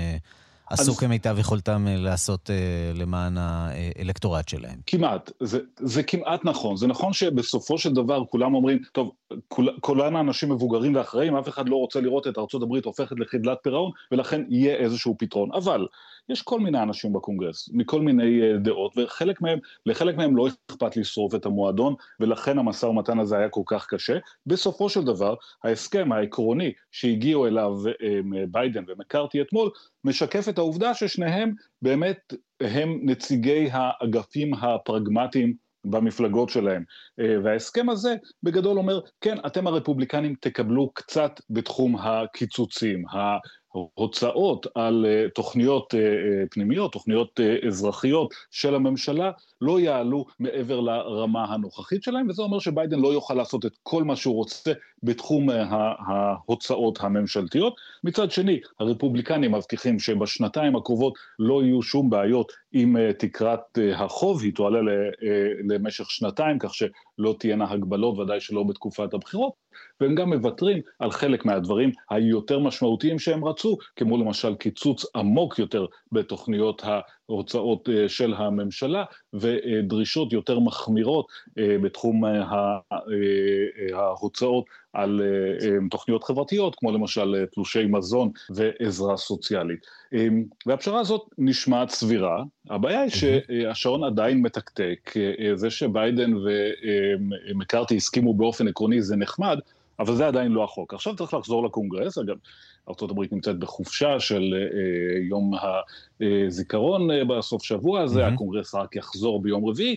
עשו כמיטב יכולתם לעשות למען האלקטורט שלהם. כמעט, זה, זה כמעט נכון. זה נכון שבסופו של דבר כולם אומרים, טוב, כול, כולן האנשים מבוגרים ואחראים, אף אחד לא רוצה לראות את ארצות הברית הופכת לחדלת פיראון, ולכן יהיה איזשהו פתרון. אבל יש כל מיני אנשים בקונגרס, מכל מיני דעות, וחלק מהם, לחלק מהם לא אכפת לשרוף את המועדון, ולכן המשא ומתן הזה היה כל כך קשה. בסופו של דבר, ההסכם העקרוני שהגיעו אליו ביידן ומקארתי אתמול, משקף את העובדה ששניהם באמת הם נציגי האגפים הפרגמטיים, במפלגות שלהם, וההסכם הזה בגדול אומר, כן, אתם הרפובליקנים תקבלו קצת בתחום הקיצוצים, ההוצאות על תוכניות פנימיות, תוכניות אזרחיות של הממשלה, לא יעלו מעבר לרמה הנוכחית שלהם, וזה אומר שביידן לא יוכל לעשות את כל מה שהוא רוצה בתחום ההוצאות הממשלתיות. מצד שני, הרפובליקנים מבטיחים שבשנתיים הקרובות לא יהיו שום בעיות עם תקרת החוב, היא תועלה למשך שנתיים, כך שלא תהיינה הגבלות, ודאי שלא בתקופת הבחירות, והם גם מוותרים על חלק מהדברים היותר משמעותיים שהם רצו, כמו למשל קיצוץ עמוק יותר בתוכניות ההוצאות של הממשלה, ודרישות יותר מחמירות בתחום ההוצאות על תוכניות חברתיות, כמו למשל תלושי מזון ועזרה סוציאלית. והפשרה הזאת נשמעת סבירה, הבעיה היא שהשעון עדיין מתקתק, זה שביידן ומקארתי הסכימו באופן עקרוני זה נחמד, אבל זה עדיין לא החוק. עכשיו צריך לחזור לקונגרס, אגב, ארצות הברית נמצאת בחופשה של יום הזיכרון בסוף שבוע הזה, הקונגרס רק יחזור ביום רביעי,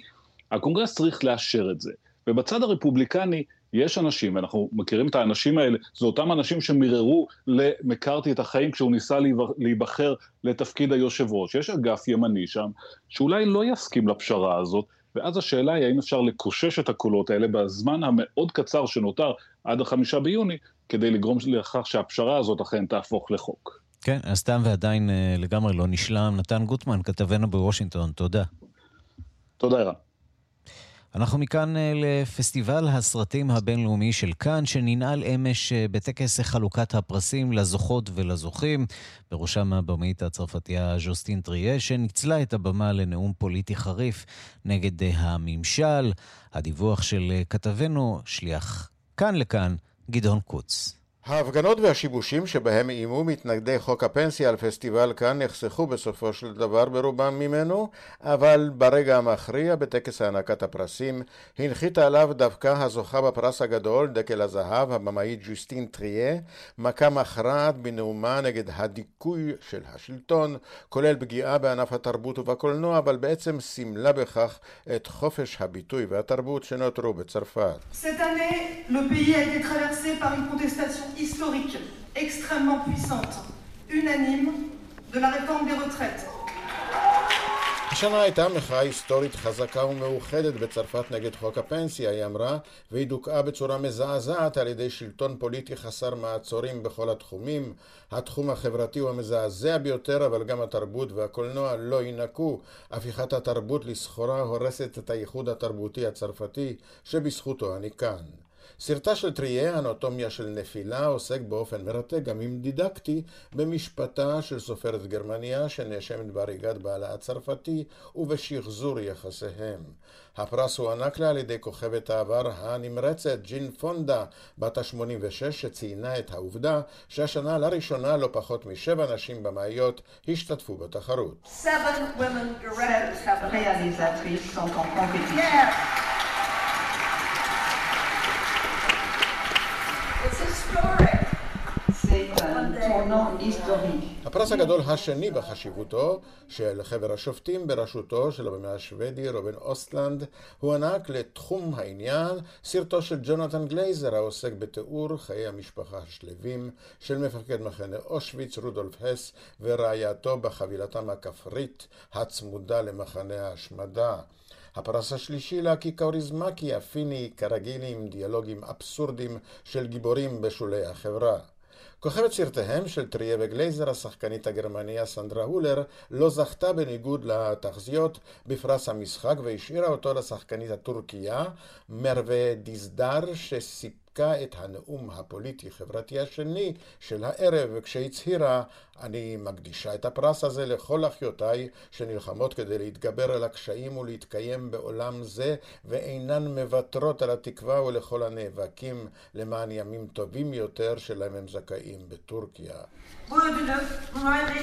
הקונגרס צריך לאשר את זה. ובצד הרפובליקני יש אנשים, ואנחנו מכירים את האנשים האלה, זה אותם אנשים שמררו למקארתי את החיים כשהוא ניסה להיבחר לתפקיד היושב ראש. יש אגף ימני שם, שאולי לא יסכים לפשרה הזאת, ואז השאלה היא האם אפשר לקושש את הקולות האלה בזמן המאוד קצר שנותר עד החמישה ביוני, כדי לגרום לכך שהפשרה הזאת אכן תהפוך לחוק. כן, אז תם ועדיין לגמרי לא נשלם. נתן גוטמן, כתבנו בוושינגטון, תודה. תודה, ערן. אנחנו מכאן לפסטיבל הסרטים הבינלאומי של כאן, שננעל אמש בטקס חלוקת הפרסים לזוכות ולזוכים, בראשם הבמאית הצרפתיה ז'וסטין טריה, שניצלה את הבמה לנאום פוליטי חריף נגד הממשל. הדיווח של כתבנו שליח כאן לכאן, גדעון קוץ. ההפגנות והשיבושים שבהם אימו מתנגדי חוק הפנסיה על פסטיבל כאן נחסכו בסופו של דבר ברובם ממנו, אבל ברגע המכריע בטקס הענקת הפרסים הנחיתה עליו דווקא הזוכה בפרס הגדול, דקל הזהב, הבמאית ג'וסטין טריה, מכה מכרעת בנאומה נגד הדיכוי של השלטון, כולל פגיעה בענף התרבות ובקולנוע, אבל בעצם סימלה בכך את חופש הביטוי והתרבות שנותרו בצרפת. Cette année, le pays a été traversé par une contestation historique, extrêmement puissante, unanime, de la réforme des retraites. השנה הייתה מחאה היסטורית חזקה ומאוחדת בצרפת נגד חוק הפנסיה, היא אמרה, והיא דוקעה בצורה מזעזעת על ידי שלטון פוליטי חסר מעצורים בכל התחומים. התחום החברתי הוא המזעזע ביותר, אבל גם התרבות והקולנוע לא ינקו. הפיכת התרבות לסחורה הורסת את הייחוד התרבותי הצרפתי שבזכותו אני כאן. סרטה של טריה, אנטומיה של נפילה, עוסק באופן מרתק, גם אם דידקטי, במשפטה של סופרת גרמניה שנאשמת בהריגת בעלה הצרפתי ובשחזור יחסיהם. הפרס הוענק לה על ידי כוכבת העבר הנמרצת ג'ין פונדה, בת ה-שמונים ושש, שציינה את העובדה שהשנה לראשונה לא פחות משבע נשים במאיות השתתפו בתחרות. Seven women directors have realizatrices sont en compétition. הפרס הגדול השני בחשיבותו של חבר השופטים בראשותו של הבמאי השוודי רובן אוסטלנד הוענק לתחום העניין סרטו של ג'ונתן גלייזר, העוסק בתיאור חיי המשפחה השלווים של מפקד מחנה אושוויץ רודולף הס ורעייתו בחבילתם הכפרית הצמודה למחנה ההשמדה. הפרס השלישי לקיקאוריזמקי הפיני, כרגיל עם דיאלוגים אבסורדים של גיבורים בשולי החברה. כוכבת סרטיהם של טריה וגלייזר, השחקנית הגרמניה סנדרה הולר, לא זכתה בניגוד לתחזיות בפרס המשחק והשאירה אותו לשחקנית הטורקיה מרווה דיזדר, שסיפקה נימקה את הנאום הפוליטי-חברתי השני של הערב, וכשהצהירה, אני מקדישה את הפרס הזה לכל אחיותיי שנלחמות כדי להתגבר על הקשיים ולהתקיים בעולם זה, ואינן מוותרות על התקווה, ולכל הנאבקים למען ימים טובים יותר שלהם הם זכאים בטורקיה. Bu ödülü Bunay ve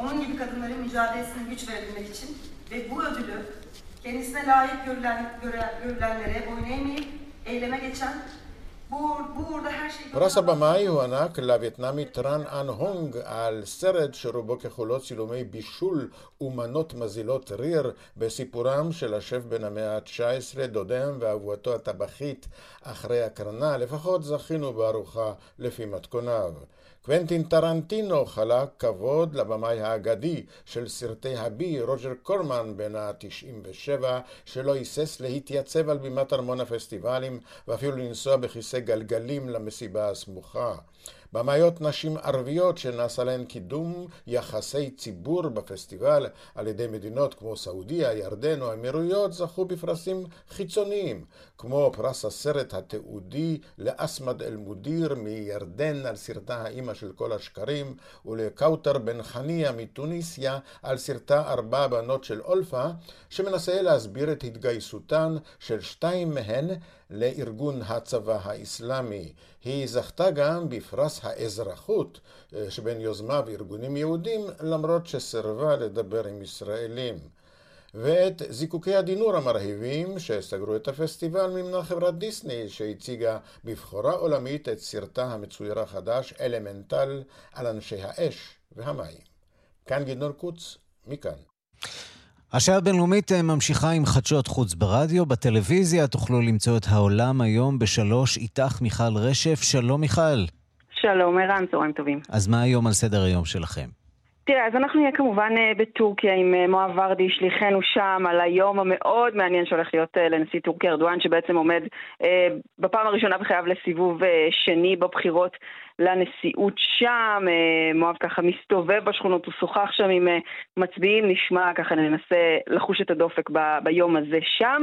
onun gibi kadınların mücadelesine güç verilmek için ve bu ödülü kendisine layık görülen, görülenlere boyun eğmeyip eyleme geçen פרס הבמאי הוענק לווייטנאמי טרן אן הונג על סרט שרובו ככולו צילומי בישול ומנות מזילות ריר בסיפורם של השף בן המאה ה-תשע עשרה, דודם ואבותו הטבחית אחרי הקרנה, לפחות זכינו בארוחה לפי מתכוניו. קוונטין טרנטינו חלק כבוד לבמאי האגדי של סרטי הבי, רוג'ר קורמן בן ה-תשעים ושבע, שלא היסס להתייצב על בימת ארמון הפסטיבלים ואפילו לנסוע בכיסא גלגלים למסיבה הסמוכה. במאיות נשים ערביות שנעשה להן קידום יחסי ציבור בפסטיבל על ידי מדינות כמו סעודיה, ירדן או אמירויות זכו בפרסים חיצוניים, כמו פרס הסרט התיעודי לאסמד אל-מודיר מירדן על סרטה האימא של כל השקרים, ולקאוטר בן חניה מתוניסיה על סרטה ארבע בנות של אולפה, שמנסה להסביר את התגייסותן של שתיים מהן לארגון הצבא האסלאמי. היא זכתה גם בפרס האזרחות שבין יוזמה וארגונים יהודים, למרות שסרבה לדבר עם ישראלים. ואת זיקוקי הדינור המרהיבים שסגרו את הפסטיבל ממנה חברת דיסני, שהציגה בבחורה עולמית את סרטה המצויר החדש אלמנטל על אנשי האש והמים. כאן גדנור קוץ, מכאן. השעה הבינלאומית ממשיכה עם חדשות חוץ ברדיו, בטלוויזיה תוכלו למצוא את העולם היום בשלוש, איתך מיכל רשף. שלום מיכל. שלום ערן, צהריים טובים. אז מה היום על סדר היום שלכם? תראה, אז אנחנו נהיה כמובן בטורקיה עם מואב ורדי, שליחנו שם, על היום המאוד מעניין שהולך להיות לנשיא טורקיה ארדואן, שבעצם עומד בפעם הראשונה בחייו לסיבוב שני בבחירות לנשיאות שם. מואב ככה מסתובב בשכונות, הוא שוחח שם עם מצביעים, נשמע ככה, ננסה לחוש את הדופק ב- ביום הזה שם.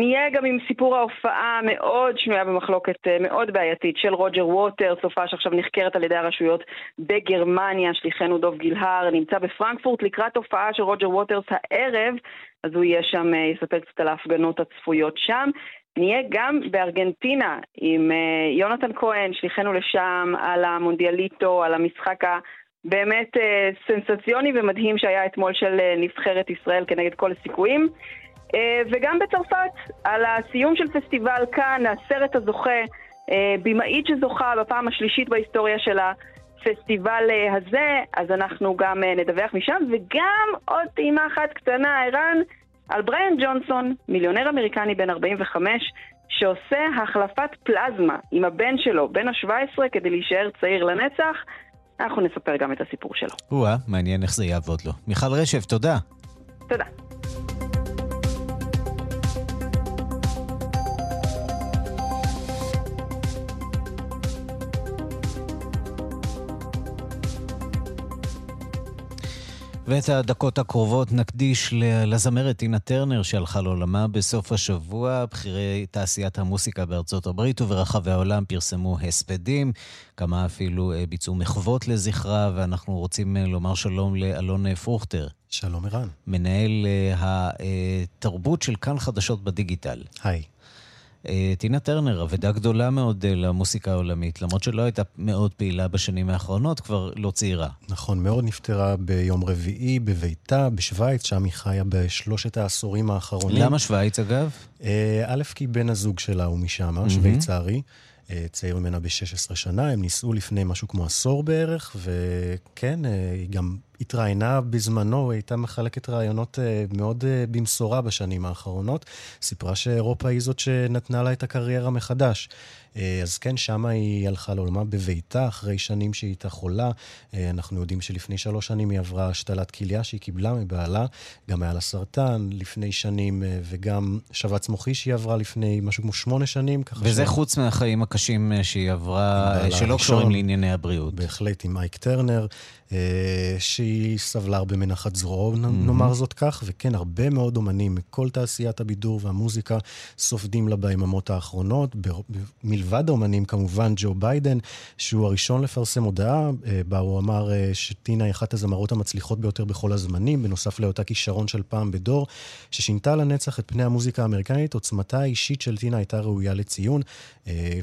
נהיה גם עם סיפור ההופעה מאוד שנויה במחלוקת, מאוד בעייתית, של רוג'ר ווטרס, הופעה שעכשיו נחקרת על ידי הרשויות בגרמניה. שליחנו דוב גלהר נמצא בפרנקפורט לקראת הופעה של רוג'ר ווטרס הערב, אז הוא יהיה שם, יספר קצת על ההפגנות הצפויות שם. נהיה גם בארגנטינה עם יונתן כהן, שליחנו לשם, על המונדיאליטו, על המשחק הבאמת סנסציוני ומדהים שהיה אתמול של נבחרת ישראל כנגד כל הסיכויים. וגם בצרפת, על הסיום של פסטיבל כאן, הסרט הזוכה, במאית שזוכה בפעם השלישית בהיסטוריה שלה, פסטיבל הזה, אז אנחנו גם נדווח משם, וגם עוד טעימה אחת קטנה, איראן, על בריין ג'ונסון, מיליונר אמריקני בן ארבעים וחמש, שעושה החלפת פלזמה עם הבן שלו, בן ה-שבע עשרה, כדי להישאר צעיר לנצח. אנחנו נספר גם את הסיפור שלו. וואה, מעניין איך זה יעבוד לו. מיכל רשף, תודה. תודה. ואת הדקות הקרובות נקדיש לזמרת טינה טרנר שהלכה לעולמה בסוף השבוע. בחירי תעשיית המוסיקה בארצות הברית וברחבי העולם פרסמו הספדים, כמה אפילו ביצעו מחוות לזכרה, ואנחנו רוצים לומר שלום לאלון פרוכטר. שלום ערן. מנהל התרבות של כאן חדשות בדיגיטל. היי. טינה טרנר, עבדה גדולה מאוד למוסיקה העולמית, למרות שלא הייתה מאוד פעילה בשנים האחרונות, כבר לא צעירה. נכון, מאוד נפטרה ביום רביעי בביתה בשוויץ, שם היא חיה בשלושת העשורים האחרונים. למה שוויץ אגב? א', כי בן הזוג שלה הוא משם, שוויצרי, צעיר ממנה ב-שש עשרה שנה, הם נישאו לפני משהו כמו עשור בערך, וכן, היא גם התראיינה בזמנו, היא הייתה מחלקת רעיונות מאוד במשורה בשנים האחרונות, סיפרה שאירופה היא זאת שנתנה לה את הקריירה מחדש, אז כן, שמה היא הלכה לעולמה בביתה, אחרי שנים שהיא הייתה חולה. אנחנו יודעים שלפני שלוש שנים היא עברה השתלת כליה שהיא קיבלה מבעלה, גם היה לה סרטן לפני שנים, וגם שבץ מוחי שהיא עברה לפני משהו כמו שמונה שנים. וזה חוץ מהחיים הקשים שהיא עברה, שלא קשורים לענייני הבריאות. בהחלט, עם אייק טרנר, שהיא שהיא סבלה הרבה מנחת זרוע, נאמר זאת כך, וכן, הרבה מאוד אומנים מכל תעשיית הבידור והמוזיקה סופדים לה ביממות האחרונות, מלבד האומנים כמובן ג'ו ביידן, שהוא הראשון לפרסם הודעה, בה הוא אמר שטינה היא אחת הזמרות המצליחות ביותר בכל הזמנים, בנוסף לאותה כישרון של פעם בדור, ששינתה לנצח את פני המוזיקה האמריקנית, עוצמתה האישית של טינה הייתה ראויה לציון,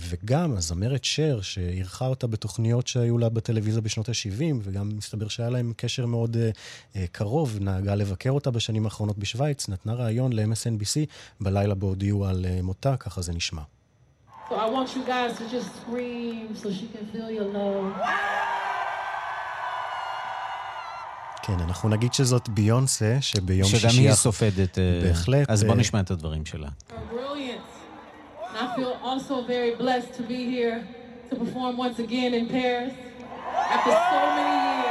וגם הזמרת שר, שאירחה אותה בתוכניות שהיו לה בטלוויזיה בשנות ה-שבעים, וגם מסתבר שהיה להם קשר מאוד uh, uh, קרוב, נהגה לבקר אותה בשנים האחרונות בשוויץ, נתנה רעיון ל-אם אס אן בי סי בלילה בהודיעו על uh, מותה, ככה זה נשמע. So I want you guys to just scream so she can feel your love. כן, אנחנו נגיד שזאת ביונסה, שביום שישי... שגם היא סופדת. בהחלט. אז בוא נשמע את הדברים שלה. Brilliant. I feel also very blessed to be here to perform once again in Paris after so many years.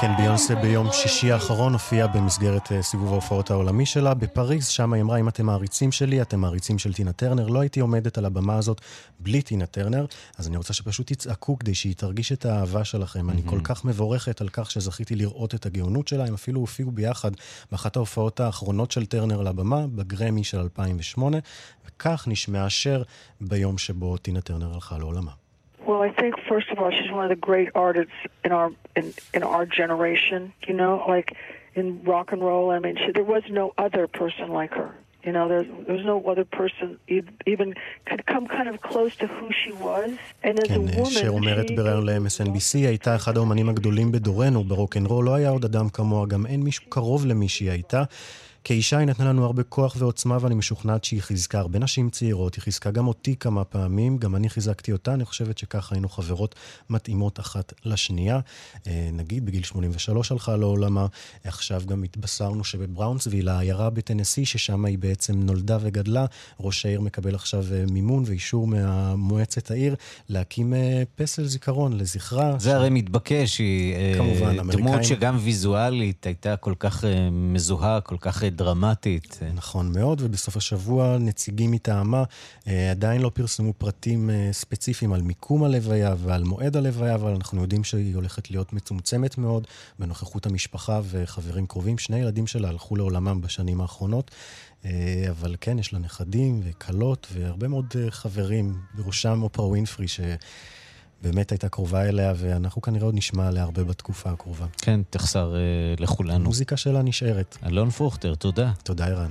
כן, ביונסה ביום שישי האחרון הופיעה במסגרת סיבוב ההופעות העולמי שלה בפריז, שם היא אמרה, אם אתם מעריצים שלי, אתם מעריצים של טינה טרנר, לא הייתי עומדת על הבמה הזאת בלי טינה טרנר, אז אני רוצה שפשוט יצעקו כדי שהיא תרגיש את האהבה שלכם, אני כל כך מבורכת על כך שזכיתי לראות את הגאונות שלה, הם אפילו הופיעו ביחד באחת ההופעות האחרונות של טרנר לבמה, בגרמי של אלפיים ושמונה, וכך נשמע שר ביום שבו טינה טרנר הלכה לעולמה. Well, I think first of all she's one of the great artists in our in, in our generation, you know, like in rock and roll. I mean, she, there was no other person like her. You know, there there was no other person even, even could come kind of close to who she was. And as a woman, שאומרת ברעיון ל-אם אס אן בי סי, הייתה אחד האומנים הגדולים בדורנו, ברוק אנד רול, לא היה עוד אדם כמוה, גם אין מישהו קרוב למי שהיא הייתה. כאישה היא נתנה לנו הרבה כוח ועוצמה, ואני משוכנעת שהיא חיזקה הרבה נשים צעירות, היא חיזקה גם אותי כמה פעמים, גם אני חיזקתי אותה, אני חושבת שככה היינו חברות מתאימות אחת לשנייה, נגיד בגיל שמונים ושלוש הלכה לעולמה, עכשיו גם התבשרנו שבבראונסוויל, העיירה בטנסי, ששם היא בעצם נולדה וגדלה, ראש העיר מקבל עכשיו מימון ואישור מהמועצת העיר, להקים פסל זיכרון לזכרה. זה ש... הרי מתבקש, היא כמובן, דמות אמריקאים... שגם ויזואלית הייתה כל כך מזוהה, כל כך דרמטית. נכון מאוד, ובסוף השבוע נציגים מטעמה עדיין לא פרסמו פרטים ספציפיים על מיקום הלוויה ועל מועד הלוויה, אבל אנחנו יודעים שהיא הולכת להיות מצומצמת מאוד בנוכחות המשפחה וחברים קרובים. שני ילדים שלה הלכו לעולמם בשנים האחרונות, אבל כן, יש לה נכדים וקלות והרבה מאוד חברים, בראשם אופרה ווינפרי ש... באמת הייתה קרובה אליה, ואנחנו כנראה עוד נשמע עליה הרבה בתקופה הקרובה. כן, תחסר uh, לכולנו. המוזיקה שלה נשארת. אלון פוכטר, תודה. תודה, אירן.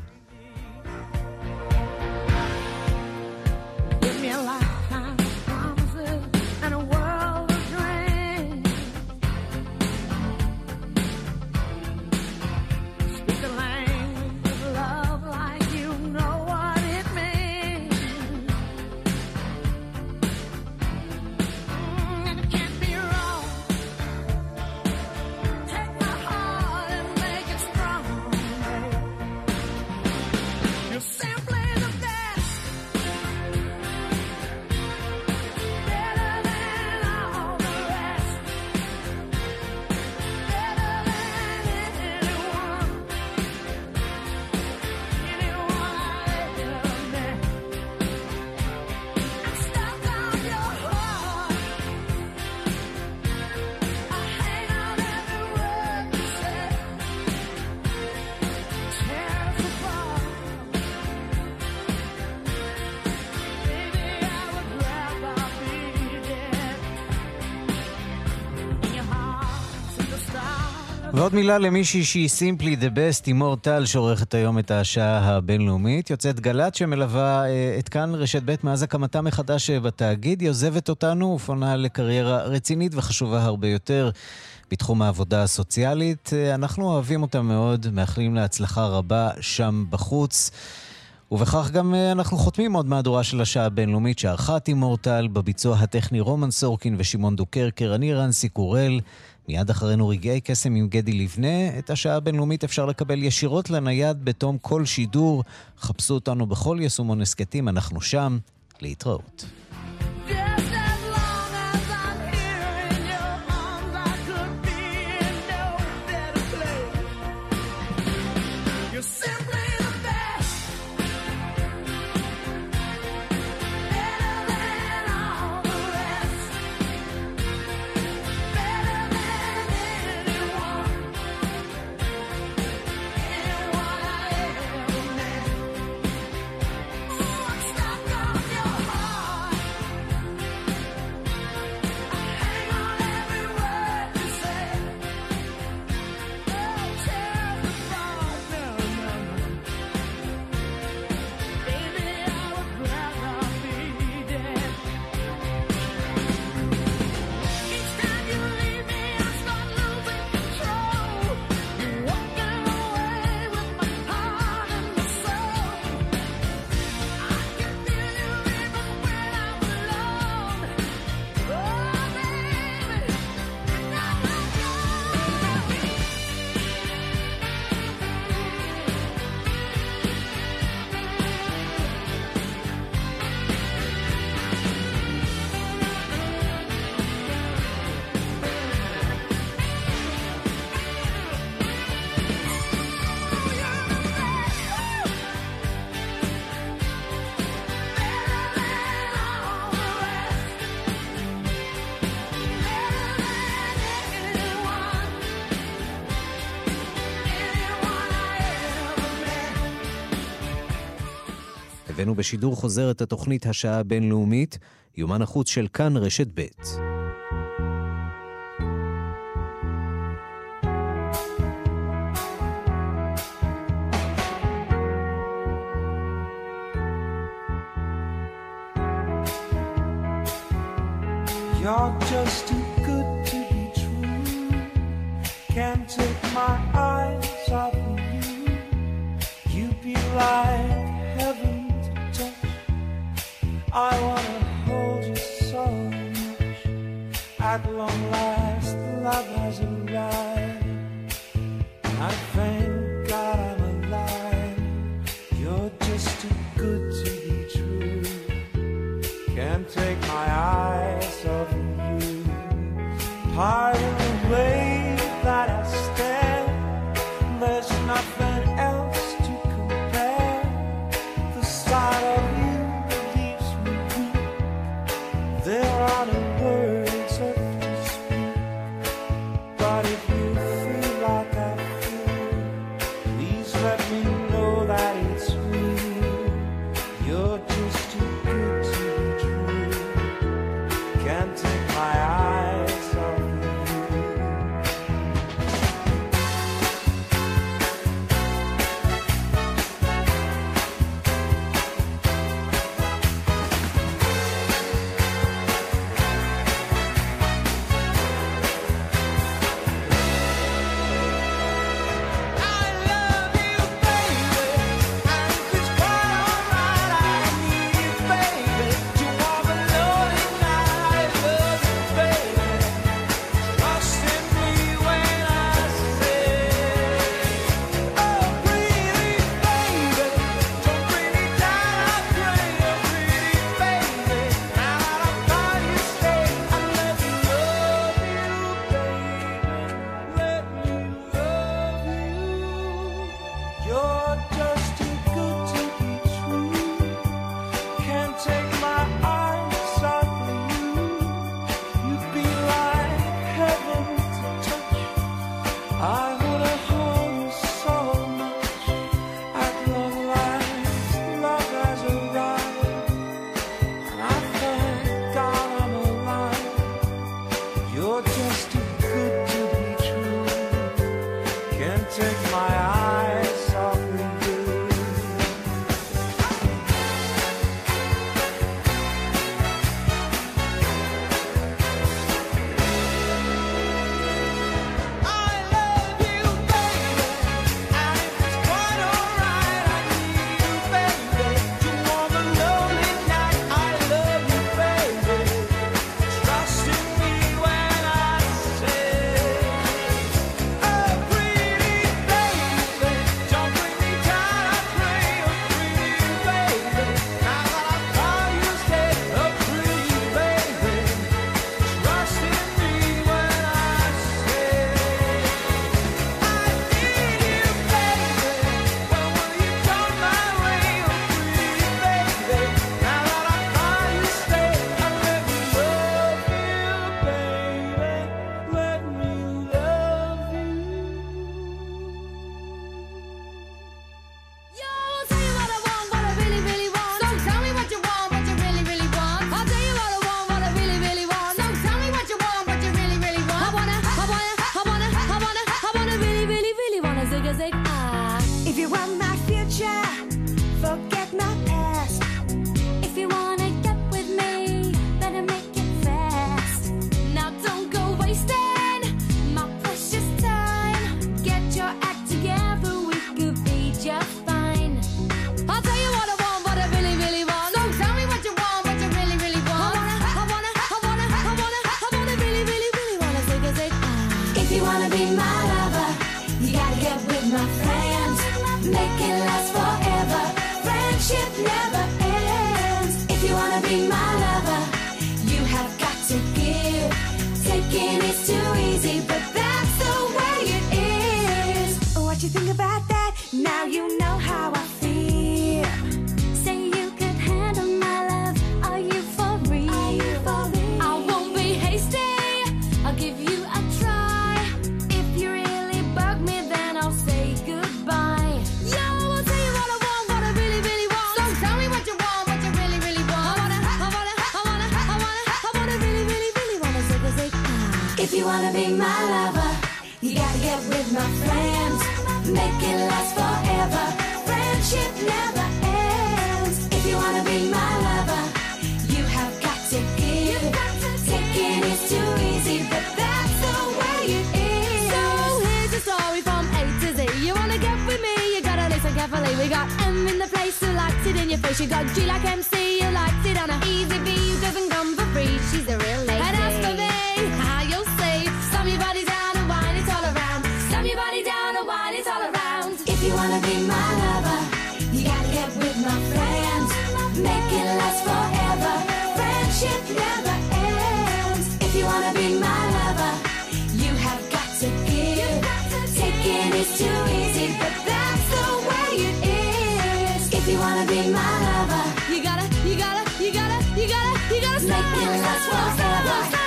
ועוד מילה למישהי שהיא סימפלי דה בסט, אימור טל, שעורכת היום את השעה הבינלאומית, יוצאת גלת שמלווה את כאן רשת ב' מאז הקמתה מחדש בתאגיד, היא עוזבת אותנו ופונה לקריירה רצינית וחשובה הרבה יותר בתחום העבודה הסוציאלית. אנחנו אוהבים אותה מאוד, מאחלים לה הצלחה רבה שם בחוץ, ובכך גם אנחנו חותמים עוד מהדורה של השעה הבינלאומית שערכת אימור טל, בביצוע הטכני רומן סורקין ושמעון דוקרקר, אני רן סיקורל, מיד אחרינו רגעי קסם עם גדי לבנה. את השעה הבינלאומית אפשר לקבל ישירות לנייד בתום כל שידור. חפשו אותנו בכל יישומון הסכתים, אנחנו שם. להתראות. הבאנו בשידור חוזר את התוכנית השעה הבינלאומית, יומן החוץ של כאן רשת ב'. You're just too good to be true. Can't take my eyes off of you. You'd be like heaven to touch. I wanna hold you so much. At long last, love has arrived. I thank God I'm alive. You're just too good to be true. Can't take my eyes off of you. Part of the way that I stand, there's nothing else to compare. The sight of you leaves me weak. There are no words left to speak. But if you feel like I feel, please let me know that it's real. You're just too good to be true. Can't take my eyes off you. You're just too good to be true. Can't take my eyes off of you. You'd be like heaven to touch. I wanna hold you so much. At long last, love has arrived. And I thank God I'm alive. You're just too good to be true. Can't take my eyes off of you. If you really bug me, then I'll say goodbye. Yo, I'll tell you what wanna be my lover, you gotta get with my friends, make it last forever, friendship never ends. If you wanna be my lover, you have got to give, taking is too easy, but that's the way it is. So here's a story from A to Z, you wanna get with me, you gotta listen carefully, we got M in the place, who likes it in your face, you got G like M C, you liked it on a easy B, you doesn't come for free, she's a real lady. And as for me, how you'll see, slam your body down and wine it all around, slam your body down and wine it all around. If you wanna be my lover, you gotta get with my friends, make it last forever, friendship never ends. If you wanna be my lover, you have got to give, taking is too easy, but that's the way it is. If you wanna be my lover, you gotta, you gotta, you gotta, you gotta, you gotta stop, make it last forever.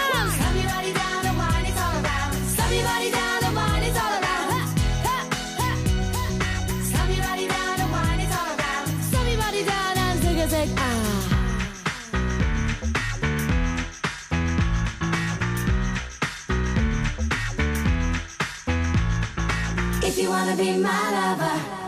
If you wanna be my lover.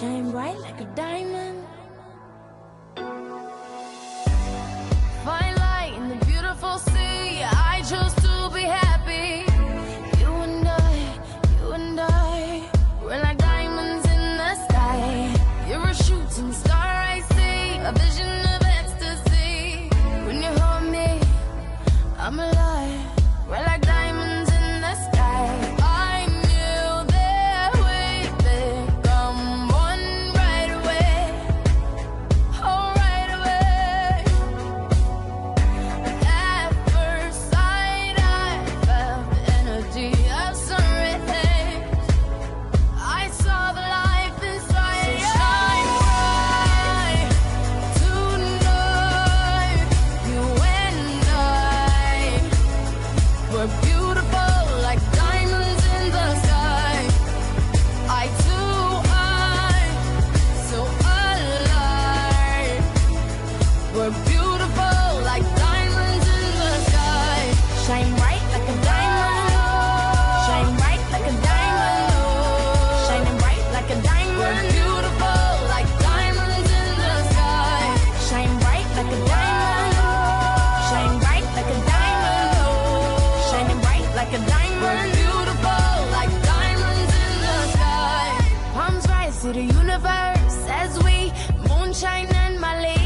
shine bright like a diamond. Find light in the beautiful sea. I chose to be happy. You and I, you and I, we're like diamonds in the sky. You're a shooting star I see, a vision of ecstasy. When you hold me, I'm alive. We're like diamonds in the sky. I knew that we'd become one right away. Oh, right away. At first sight I felt the energy of sunrise. I saw the life inside. So shine bright tonight. You and I, we're beautiful like diamonds in the sky. I too am so alive. We're beautiful like diamonds in the sky. Shine bright like a diamond. Shine bright like a diamond. Shining bright like a diamond. We're beautiful like diamonds in the sky. Shine bright like a diamond. Shine bright like a diamond. Shining bright like a diamond. We're beautiful like diamonds in the sky. Palms rise to the universe as we moonshine and Malay.